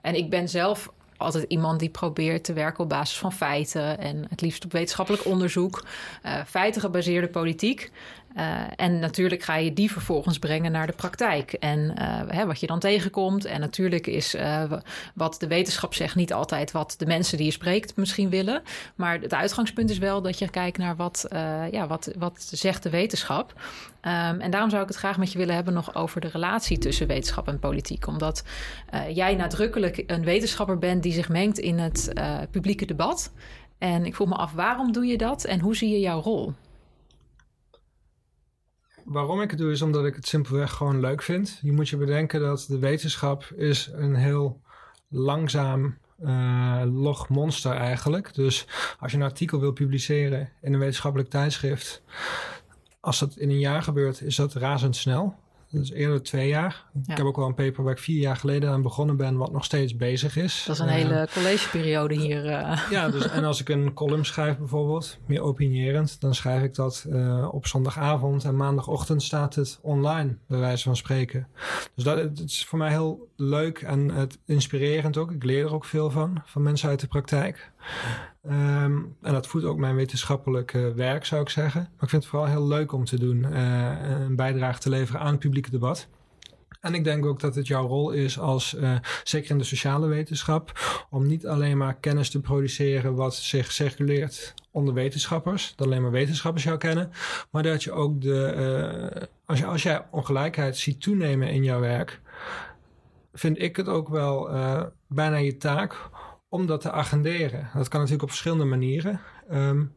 En ik ben zelf altijd iemand die probeert te werken op basis van feiten en het liefst op wetenschappelijk onderzoek. Uh, feiten gebaseerde politiek. Uh, en natuurlijk ga je die vervolgens brengen naar de praktijk. En uh, hè, wat je dan tegenkomt. En natuurlijk is uh, wat de wetenschap zegt niet altijd wat de mensen die je spreekt misschien willen. Maar het uitgangspunt is wel dat je kijkt naar wat, uh, ja, wat, wat zegt de wetenschap. Um, en daarom zou ik het graag met je willen hebben nog over de relatie tussen wetenschap en politiek. Omdat uh, jij nadrukkelijk een wetenschapper bent die zich mengt in het uh, publieke debat. En ik vroeg me af, waarom doe je dat en hoe zie je jouw rol? Waarom ik het doe is omdat ik het simpelweg gewoon leuk vind. Je moet je bedenken dat de wetenschap is een heel langzaam uh, log monster eigenlijk. Dus als je een artikel wil publiceren in een wetenschappelijk tijdschrift, als dat in een jaar gebeurt, is dat razendsnel. Dat is eerder twee jaar. Ja. Ik heb ook wel een paper waar ik vier jaar geleden aan begonnen ben, wat nog steeds bezig is. Dat is een uh, hele collegeperiode hier. Uh. Ja, dus en als ik een column schrijf bijvoorbeeld, meer opinierend, dan schrijf ik dat uh, op zondagavond en maandagochtend staat het online, bij wijze van spreken. Dus dat het is voor mij heel leuk en het inspirerend ook. Ik leer er ook veel van, van mensen uit de praktijk. Um, en dat voedt ook mijn wetenschappelijk uh, werk, zou ik zeggen. Maar ik vind het vooral heel leuk om te doen. Uh, een bijdrage te leveren aan het publieke debat. En ik denk ook dat het jouw rol is als, uh, zeker in de sociale wetenschap, om niet alleen maar kennis te produceren wat zich circuleert onder wetenschappers, dat alleen maar wetenschappers jou kennen, maar dat je ook de, uh, als, je, als jij ongelijkheid ziet toenemen in jouw werk, vind ik het ook wel uh, bijna je taak om dat te agenderen. Dat kan natuurlijk op verschillende manieren. Um,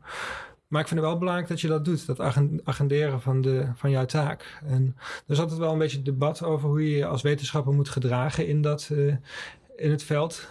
maar ik vind het wel belangrijk dat je dat doet. Dat agenderen van, de, van jouw taak. En er is altijd wel een beetje debat over hoe je je als wetenschapper moet gedragen in, dat, uh, in het veld.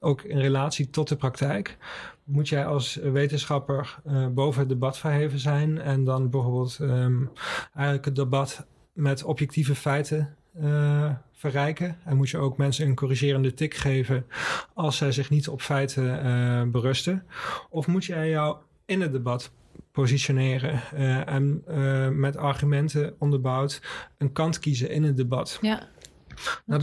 Ook in relatie tot de praktijk. Moet jij als wetenschapper uh, boven het debat verheven zijn. En dan bijvoorbeeld um, eigenlijk het debat met objectieve feiten Uh, verrijken. En moet je ook mensen een corrigerende tik geven als zij zich niet op feiten uh, berusten? Of moet jij jou in het debat positioneren uh, en uh, met argumenten onderbouwd een kant kiezen in het debat? Ja. Nou,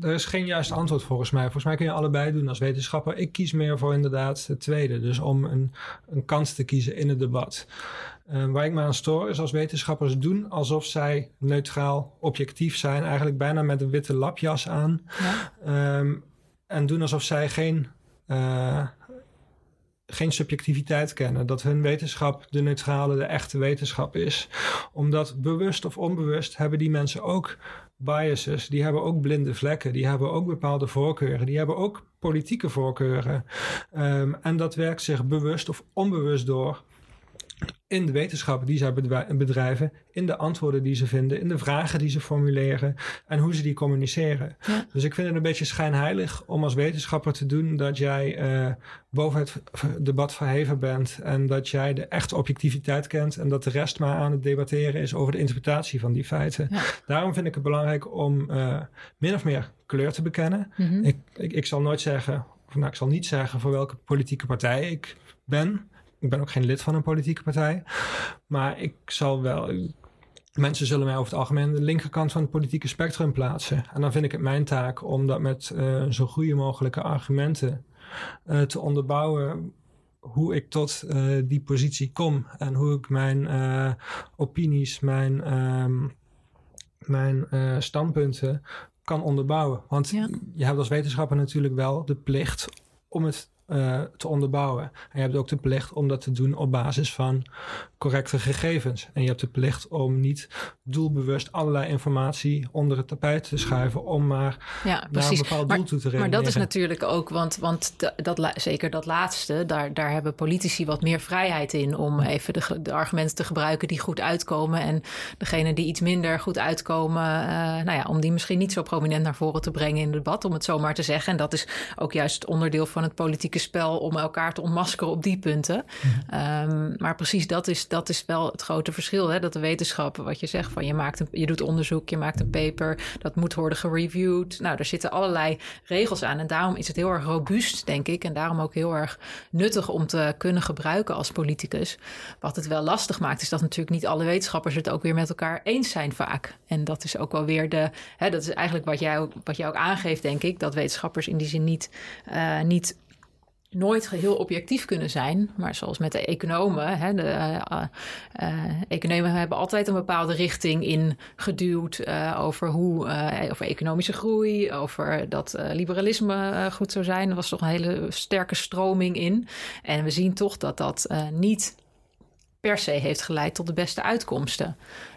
er is geen juist antwoord volgens mij. Volgens mij kun je allebei doen als wetenschapper. Ik kies meer voor inderdaad het tweede. Dus om een, een kant te kiezen in het debat. Uh, waar ik me aan stoor is als wetenschappers doen alsof zij neutraal, objectief zijn. Eigenlijk bijna met een witte lapjas aan. Ja. Um, en doen alsof zij geen, uh, geen subjectiviteit kennen. Dat hun wetenschap de neutrale, de echte wetenschap is. Omdat bewust of onbewust hebben die mensen ook biases, die hebben ook blinde vlekken, die hebben ook bepaalde voorkeuren, die hebben ook politieke voorkeuren. Um, en dat werkt zich bewust of onbewust door in de wetenschappen die zij bedrijven, in de antwoorden die ze vinden, in de vragen die ze formuleren en hoe ze die communiceren. Ja. Dus ik vind het een beetje schijnheilig om als wetenschapper te doen dat jij uh, boven het debat verheven bent en dat jij de echte objectiviteit kent en dat de rest maar aan het debatteren is over de interpretatie van die feiten. Ja. Daarom vind ik het belangrijk om uh, min of meer kleur te bekennen. Mm-hmm. Ik, ik, ik zal nooit zeggen, of nou, ik zal niet zeggen voor welke politieke partij ik ben. Ik ben ook geen lid van een politieke partij. Maar ik zal wel... Mensen zullen mij over het algemeen de linkerkant van het politieke spectrum plaatsen. En dan vind ik het mijn taak om dat met uh, zo goede mogelijke argumenten uh, te onderbouwen hoe ik tot uh, die positie kom. En hoe ik mijn uh, opinies, mijn, um, mijn uh, standpunten kan onderbouwen. Want ja. je hebt als wetenschapper natuurlijk wel de plicht om het Uh, te onderbouwen. En je hebt ook de plicht om dat te doen op basis van correcte gegevens. En je hebt de plicht om niet doelbewust allerlei informatie onder het tapijt te schuiven om maar ja, naar een bepaald maar, doel toe te redeneren. Maar dat is natuurlijk ook, want, want dat, dat, zeker dat laatste, daar, daar hebben politici wat meer vrijheid in om even de, de argumenten te gebruiken die goed uitkomen en degene die iets minder goed uitkomen, uh, nou ja, om die misschien niet zo prominent naar voren te brengen in het debat, om het zo maar te zeggen. En dat is ook juist het onderdeel van het politieke spel om elkaar te ontmaskeren op die punten. Ja. Um, maar precies dat is, dat is wel het grote verschil. Hè? Dat de wetenschap, wat je zegt, van je, maakt een, je doet onderzoek, je maakt een paper, dat moet worden gereviewd. Nou, daar zitten allerlei regels aan. En daarom is het heel erg robuust, denk ik. En daarom ook heel erg nuttig om te kunnen gebruiken als politicus. Wat het wel lastig maakt, is dat natuurlijk niet alle wetenschappers het ook weer met elkaar eens zijn vaak. En dat is ook wel weer de... Hè, dat is eigenlijk wat jij, wat jij ook aangeeft, denk ik. Dat wetenschappers in die zin niet... Uh, niet nooit geheel objectief kunnen zijn. Maar zoals met de economen. Hè, de, uh, uh, economen hebben altijd een bepaalde richting in geduwd. Uh, over hoe, uh, over economische groei. Over dat uh, liberalisme uh, goed zou zijn. Er was toch een hele sterke stroming in. En we zien toch dat dat uh, niet per se heeft geleid tot de beste uitkomsten.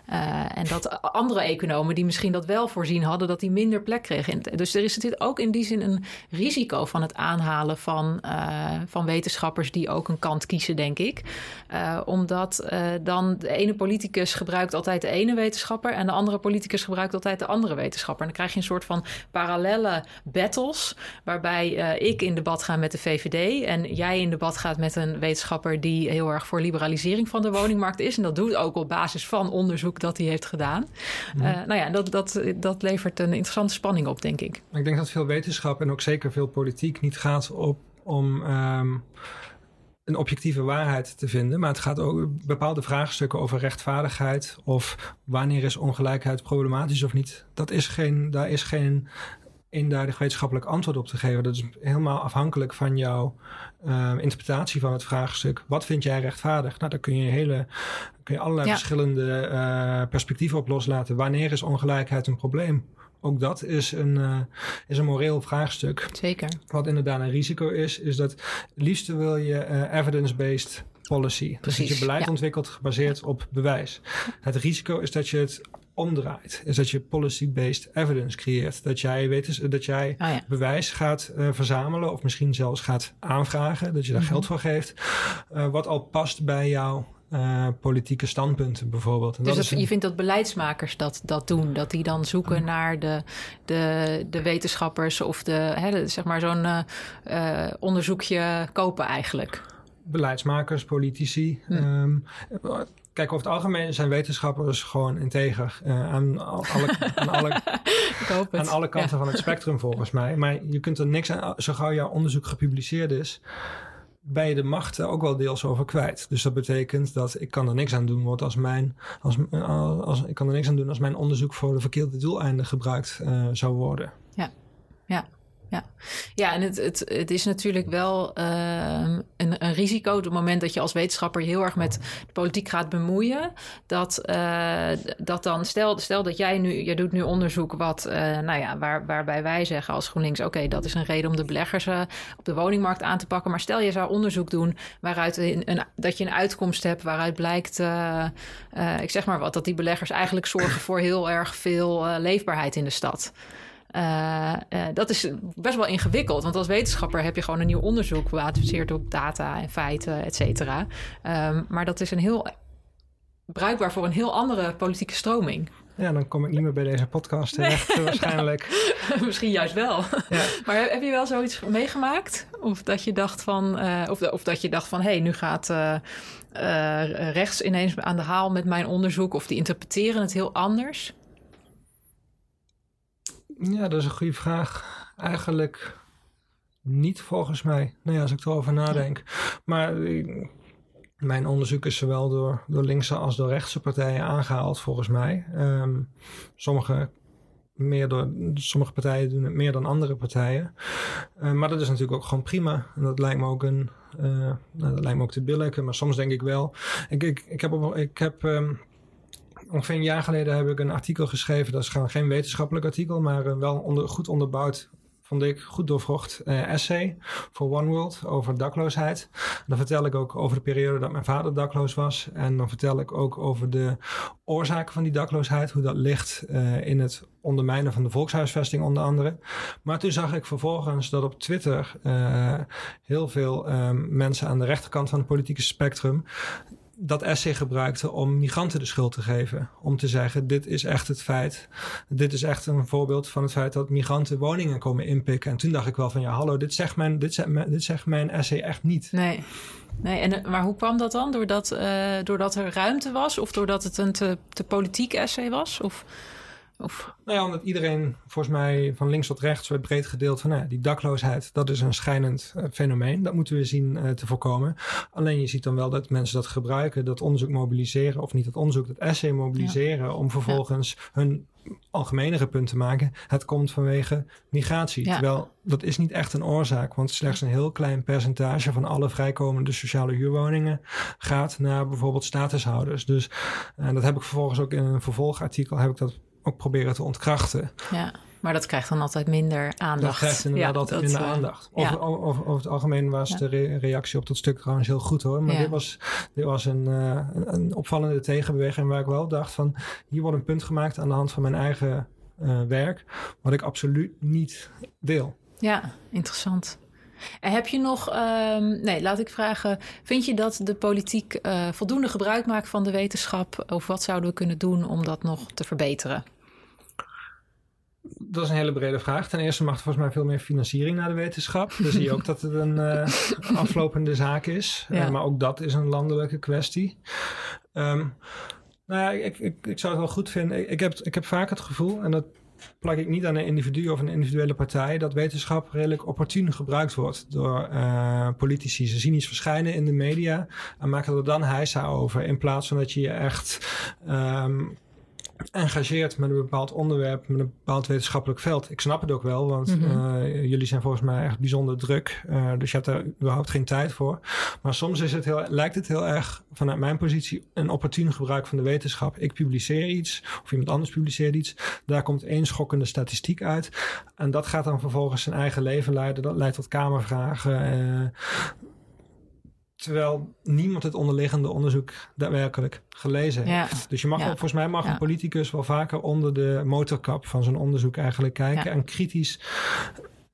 Uh, en dat andere economen die misschien dat wel voorzien hadden, dat die minder plek kregen. Dus er is dit ook in die zin een risico van het aanhalen van, uh, van wetenschappers die ook een kant kiezen, denk ik. Uh, omdat uh, dan de ene politicus gebruikt altijd de ene wetenschapper en de andere politicus gebruikt altijd de andere wetenschapper. En dan krijg je een soort van parallele battles waarbij uh, ik in debat ga met de V V D en jij in debat gaat met een wetenschapper die heel erg voor liberalisering van de woningmarkt is. En dat doet ook op basis van onderzoek dat hij heeft gedaan. Uh, nou ja, dat, dat, dat levert een interessante spanning op, denk ik. Ik denk dat veel wetenschap en ook zeker veel politiek niet gaat op, om um, een objectieve waarheid te vinden, maar het gaat ook bepaalde vraagstukken over rechtvaardigheid of wanneer is ongelijkheid problematisch of niet. Dat is geen, daar is geen eenduidig wetenschappelijk antwoord op te geven. Dat is helemaal afhankelijk van jouw uh, interpretatie van het vraagstuk. Wat vind jij rechtvaardig? Nou, daar kun je hele... kun je allerlei ja. verschillende uh, perspectieven op loslaten. Wanneer is ongelijkheid een probleem? Ook dat is een, uh, is een moreel vraagstuk. Zeker. Wat inderdaad een risico is, is dat liefst wil je uh, evidence-based policy. Precies. Dus dat je beleid ja. ontwikkelt gebaseerd op bewijs. Het risico is dat je het omdraait. Is dat je policy-based evidence creëert. Dat jij, weet, dat jij ah, ja. bewijs gaat uh, verzamelen of misschien zelfs gaat aanvragen. Dat je daar mm-hmm. geld voor geeft. Uh, wat al past bij jouw Uh, politieke standpunten bijvoorbeeld. En dus dat dat, een... je vindt dat beleidsmakers dat, dat doen? Dat die dan zoeken naar de, de, de wetenschappers of de, hè, de zeg maar zo'n uh, onderzoekje kopen eigenlijk? Beleidsmakers, politici. Hm. Um, Kijk, over het algemeen zijn wetenschappers gewoon integer. Uh, aan, alle, aan, alle, aan alle kanten ja. van het spectrum volgens mij. Maar je kunt er niks aan, zo gauw jouw onderzoek gepubliceerd is, ben je de macht ook wel deels over kwijt. Dus dat betekent dat ik kan er niks aan doen, want als mijn, als, als, als, ik kan er niks aan doen als mijn onderzoek voor de verkeerde doeleinden gebruikt uh, zou worden. Ja, ja. Ja, ja en het, het, het is natuurlijk wel uh, een, een risico op het moment dat je als wetenschapper je heel erg met de politiek gaat bemoeien. Dat, uh, dat dan, stel, stel dat jij nu, jij doet nu onderzoek wat, uh, nou ja, waar, waarbij wij zeggen als GroenLinks, oké, okay, dat is een reden om de beleggers uh, op de woningmarkt aan te pakken. Maar stel je zou onderzoek doen waaruit een, een, dat je een uitkomst hebt waaruit blijkt, uh, uh, ik zeg maar wat, dat die beleggers eigenlijk zorgen voor heel erg veel uh, leefbaarheid in de stad. Uh, uh, dat is best wel ingewikkeld. Want als wetenschapper heb je gewoon een nieuw onderzoek gebaseerd op data en feiten, et cetera. Um, maar dat is een heel bruikbaar voor een heel andere politieke stroming. Ja, dan kom ik niet meer bij deze podcast terecht, nee, waarschijnlijk. Nou, misschien juist wel. Ja. Maar heb je wel zoiets meegemaakt? Of dat je dacht van, uh, of, of dat je dacht van, hé, hey, nu gaat uh, uh, rechts ineens aan de haal met mijn onderzoek, of die interpreteren het heel anders? Ja, dat is een goede vraag. Eigenlijk niet, volgens mij. Nou ja, als ik erover nadenk. Maar mijn onderzoek is zowel door, door linkse als door rechtse partijen aangehaald, volgens mij. Um, sommige, meer door, sommige partijen doen het meer dan andere partijen. Uh, maar dat is natuurlijk ook gewoon prima. En dat lijkt me ook een, uh, nou, dat lijkt me ook te billijken. Maar soms denk ik wel. Ik, ik, ik heb... Op, ik heb um, Ongeveer een jaar geleden heb ik een artikel geschreven. Dat is geen wetenschappelijk artikel, maar wel onder, goed onderbouwd, vond ik, goed doorvrocht uh, essay voor One World over dakloosheid. En dan vertel ik ook over de periode dat mijn vader dakloos was. En dan vertel ik ook over de oorzaken van die dakloosheid, hoe dat ligt uh, in het ondermijnen van de volkshuisvesting onder andere. Maar toen zag ik vervolgens dat op Twitter uh, heel veel uh, mensen aan de rechterkant van het politieke spectrum dat essay gebruikte om migranten de schuld te geven. Om te zeggen, dit is echt het feit. Dit is echt een voorbeeld van het feit dat migranten woningen komen inpikken. En toen dacht ik wel van, ja, hallo, dit zegt mijn, dit zegt mijn, dit zegt mijn essay echt niet. Nee, nee. En, maar hoe kwam dat dan? Doordat, uh, doordat er ruimte was? Of doordat het een te, te politiek essay was? Of... Of? Nou ja, omdat iedereen volgens mij van links tot rechts werd breed gedeeld van nou, die dakloosheid, dat is een schijnend uh, fenomeen. Dat moeten we zien uh, te voorkomen. Alleen je ziet dan wel dat mensen dat gebruiken, dat onderzoek mobiliseren, of niet dat onderzoek, dat essay mobiliseren, ja, om vervolgens ja, hun algemenere punt te maken. Het komt vanwege migratie. Ja. Terwijl dat is niet echt een oorzaak, want slechts een heel klein percentage van alle vrijkomende sociale huurwoningen gaat naar bijvoorbeeld statushouders. Dus uh, dat heb ik vervolgens ook in een vervolgartikel, heb ik dat ook proberen te ontkrachten. Ja, maar dat krijgt dan altijd minder aandacht. Dat krijgt inderdaad ja, altijd dat, minder aandacht. Over, ja. over, over het algemeen was ja. de re- reactie op dat stuk trouwens heel goed hoor. Maar ja. dit was, dit was een, uh, een, een opvallende tegenbeweging waar ik wel dacht van, hier wordt een punt gemaakt aan de hand van mijn eigen uh, werk, wat ik absoluut niet wil. Ja, interessant. En heb je nog, um, nee, laat ik vragen, vind je dat de politiek uh, voldoende gebruik maakt van de wetenschap? Of wat zouden we kunnen doen om dat nog te verbeteren? Dat is een hele brede vraag. Ten eerste mag er volgens mij veel meer financiering naar de wetenschap. Dan zie je ook dat het een uh, aflopende zaak is. Ja. Uh, maar ook dat is een landelijke kwestie. Um, nou ja, ik, ik, ik zou het wel goed vinden. Ik, ik, heb, ik heb vaak het gevoel, en dat plak ik niet aan een individu of een individuele partij, dat wetenschap redelijk opportun gebruikt wordt door uh, politici. Ze zien iets verschijnen in de media en maken er dan heisa over, in plaats van dat je je echt Um, engageert met een bepaald onderwerp, met een bepaald wetenschappelijk veld. Ik snap het ook wel, want mm-hmm. uh, jullie zijn volgens mij echt bijzonder druk. Uh, dus je hebt daar überhaupt geen tijd voor. Maar soms is het heel, lijkt het heel erg vanuit mijn positie een opportun gebruik van de wetenschap. Ik publiceer iets, of iemand anders publiceert iets. Daar komt één schokkende statistiek uit. En dat gaat dan vervolgens zijn eigen leven leiden. Dat leidt tot kamervragen. Uh, Terwijl niemand het onderliggende onderzoek daadwerkelijk gelezen heeft. Ja. Dus je mag ja. volgens mij mag ja. een politicus wel vaker onder de motorkap van zijn onderzoek eigenlijk kijken. Ja. En kritisch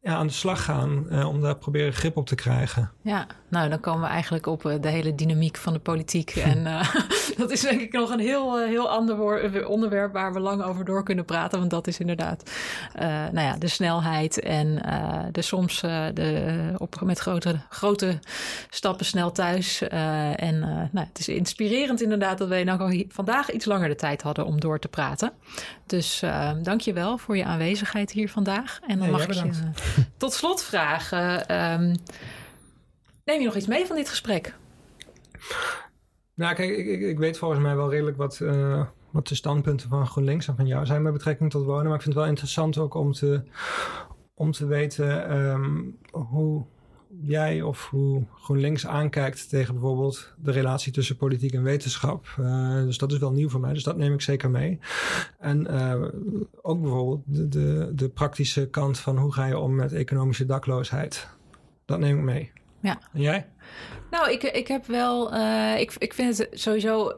ja, aan de slag gaan eh, om daar proberen grip op te krijgen. Ja, nou dan komen we eigenlijk op uh, de hele dynamiek van de politiek. En uh, dat is denk ik nog een heel, uh, heel ander woor- onderwerp waar we lang over door kunnen praten. Want dat is inderdaad uh, nou ja, de snelheid en uh, de soms uh, de, op, met grote, grote stappen snel thuis. Uh, en uh, nou, het is inspirerend inderdaad dat wij nou al vandaag iets langer de tijd hadden om door te praten. Dus uh, dank je wel voor je aanwezigheid hier vandaag. En dan ja, mag ik je tot slot vragen. Um, neem je nog iets mee van dit gesprek? Nou, kijk, ik, ik, ik weet volgens mij wel redelijk wat, uh, wat de standpunten van GroenLinks en van jou zijn met betrekking tot wonen. Maar ik vind het wel interessant ook om te, om te weten um, hoe jij of hoe GroenLinks aankijkt tegen bijvoorbeeld de relatie tussen politiek en wetenschap. Uh, dus dat is wel nieuw voor mij, dus dat neem ik zeker mee. En uh, ook bijvoorbeeld de, de, de praktische kant van hoe ga je om met economische dakloosheid. Dat neem ik mee. Ja. En jij? Nou, ik, ik heb wel... Uh, ik, ik vind het sowieso uh,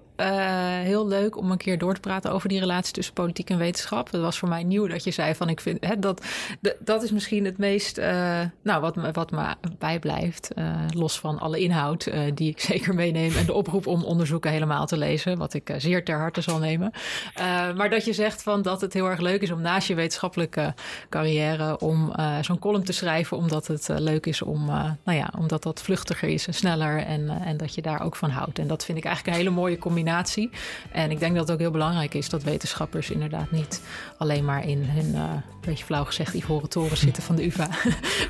heel leuk om een keer door te praten over die relatie tussen politiek en wetenschap. Dat was voor mij nieuw dat je zei van ik vind... Hè, dat, d- dat is misschien het meest... Uh, nou, wat me, wat me bijblijft. Uh, los van alle inhoud uh, die ik zeker meeneem. En de oproep om onderzoeken helemaal te lezen. Wat ik uh, zeer ter harte zal nemen. Uh, maar dat je zegt van dat het heel erg leuk is om naast je wetenschappelijke carrière... om uh, zo'n column te schrijven. Omdat het uh, leuk is om... Uh, nou ja, omdat dat vluchtiger is en sneller. En, en dat je daar ook van houdt. En dat vind ik eigenlijk een hele mooie combinatie. En ik denk dat het ook heel belangrijk is dat wetenschappers inderdaad niet alleen maar in hun, uh, beetje flauw gezegd, ivoren toren zitten van de UvA.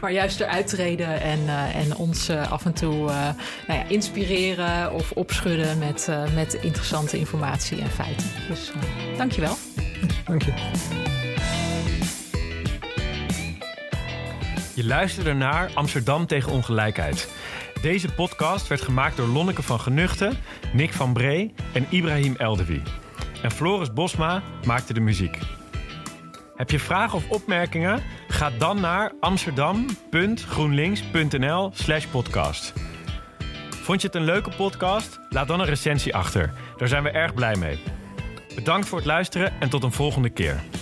Maar juist eruit treden en, uh, en ons uh, af en toe uh, nou ja, inspireren of opschudden met, uh, met interessante informatie en feiten. Dus uh, dankjewel. Dank je. Je luisterde naar Amsterdam tegen Ongelijkheid. Deze podcast werd gemaakt door Lonneke van Genuchten, Nick van Bree en Ibrahim Eldewie. En Floris Bosma maakte de muziek. Heb je vragen of opmerkingen? Ga dan naar amsterdam punt groenlinks punt n l slash podcast. Vond je het een leuke podcast? Laat dan een recensie achter. Daar zijn we erg blij mee. Bedankt voor het luisteren en tot een volgende keer.